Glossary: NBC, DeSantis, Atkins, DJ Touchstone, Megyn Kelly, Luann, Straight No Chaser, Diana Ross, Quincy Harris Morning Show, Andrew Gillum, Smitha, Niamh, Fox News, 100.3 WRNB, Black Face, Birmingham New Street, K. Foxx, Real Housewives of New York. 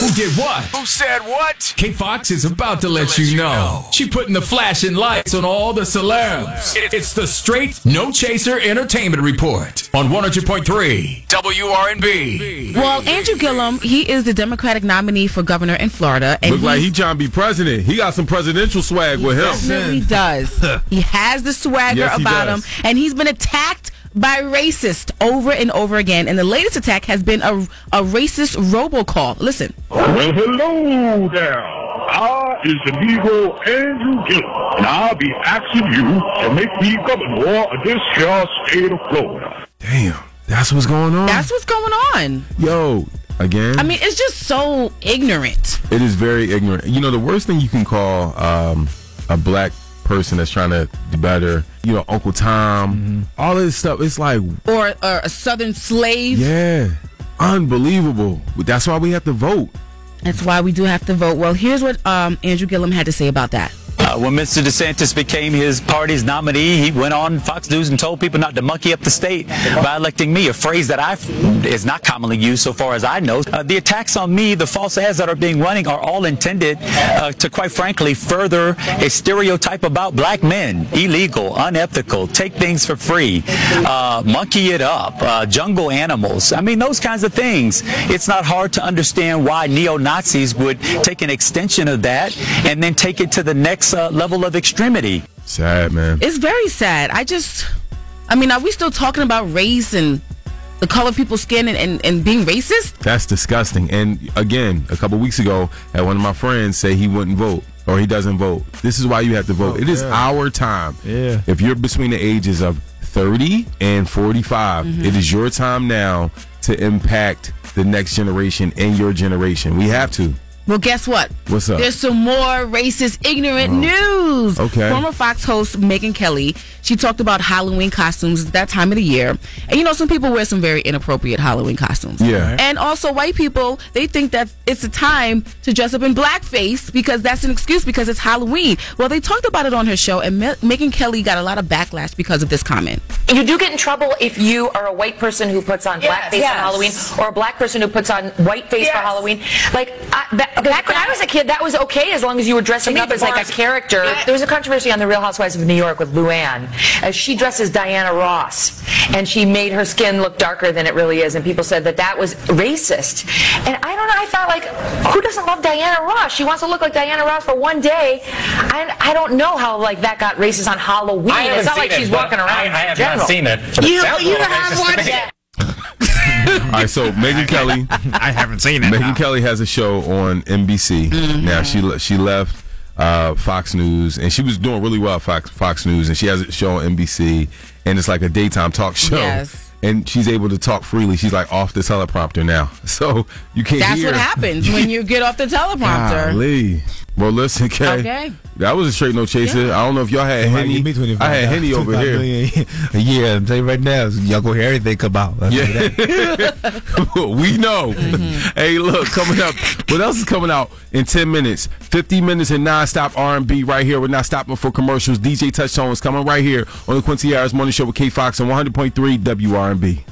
Who did what? Who said what? K. Foxx is about to let you know. She putting the flashing lights on all the celebs. It's the Straight No Chaser Entertainment Report on 100.3 WRNB. Well, Andrew Gillum, he is the Democratic nominee for governor in Florida. And look like he trying to be president. He got some presidential swag with him. He does. He has the swagger about him. And he's been attacked by racists over and over again. And the latest attack has been a racist robocall. Listen. Well, hello there. I is the Negro Andrew Gillum, and I'll be asking you to make me governor of this here state of Florida. Damn, that's what's going on? That's what's going on. Yo, again? I mean, it's just so ignorant. It is very ignorant. You know, the worst thing you can call a black person that's trying to do better, you know, Uncle Tom, all this stuff. It's like, or a Southern slave. Yeah, unbelievable. That's why we have to vote. That's why we do have to vote. Well, here's what Andrew Gillum had to say about that. When Mr. DeSantis became his party's nominee, he went on Fox News and told people not to monkey up the state by electing me, a phrase that is not commonly used so far as I know. The attacks on me, the false ads that are being running are all intended to, quite frankly, further a stereotype about black men. Illegal, unethical, take things for free, monkey it up, jungle animals. I mean, those kinds of things. It's not hard to understand why neo-Nazis would take an extension of that and then take it to the next level of extremity. Sad, man. It's very sad. I mean, are we still talking about race and the color of people's skin and being racist? That's disgusting. And again, a couple weeks ago, I had one of my friends say he wouldn't vote or he doesn't vote. This is why you have to vote. It is our time. Yeah. If you're between the ages of 30 and 45, it is your time now to impact the next generation and your generation. We have to. Well, guess what? What's up? There's some more racist, ignorant news. Okay. Former Fox host Megyn Kelly, she talked about Halloween costumes at that time of the year. And, you know, some people wear some very inappropriate Halloween costumes. Yeah. And also white people, they think that it's a time to dress up in blackface because that's an excuse because it's Halloween. Well, they talked about it on her show, and Megyn Kelly got a lot of backlash because of this comment. You do get in trouble if you are a white person who puts on blackface on Halloween or a black person who puts on whiteface for Halloween. Like, back when I was a kid, that was okay as long as you were dressing up as like a character. There was a controversy on the Real Housewives of New York with Luann. She dressed as Diana Ross, and she made her skin look darker than it really is, and people said that was racist. And I don't know, I thought, like, who doesn't love Diana Ross? She wants to look like Diana Ross for one day. I don't know how, like, that got racist on Halloween. It's not like she's walking around in general. I have not seen it. You have watched it. All right, so Megyn Kelly. I haven't seen it. Megyn Kelly has a show on NBC. Now she left Fox News, and she was doing really well at Fox News, and she has a show on NBC, and it's like a daytime talk show. Yes. And she's able to talk freely. She's like off the teleprompter now, so you can't. That's what happens when you get off the teleprompter. Golly. Well, listen, Kay. Okay. That was a straight no chaser. Yeah. I don't know if y'all had Henny. I had Henny over here. Yeah, I'm telling you right now, y'all gonna hear everything come out. We know. Hey, look, coming up. What else is coming out in 10 minutes? 50 minutes in nonstop R&B right here. We're not stopping for commercials. DJ Touchstone is coming right here on the Quincy Harris Morning Show with K. Foxx on 100.3 WRNB.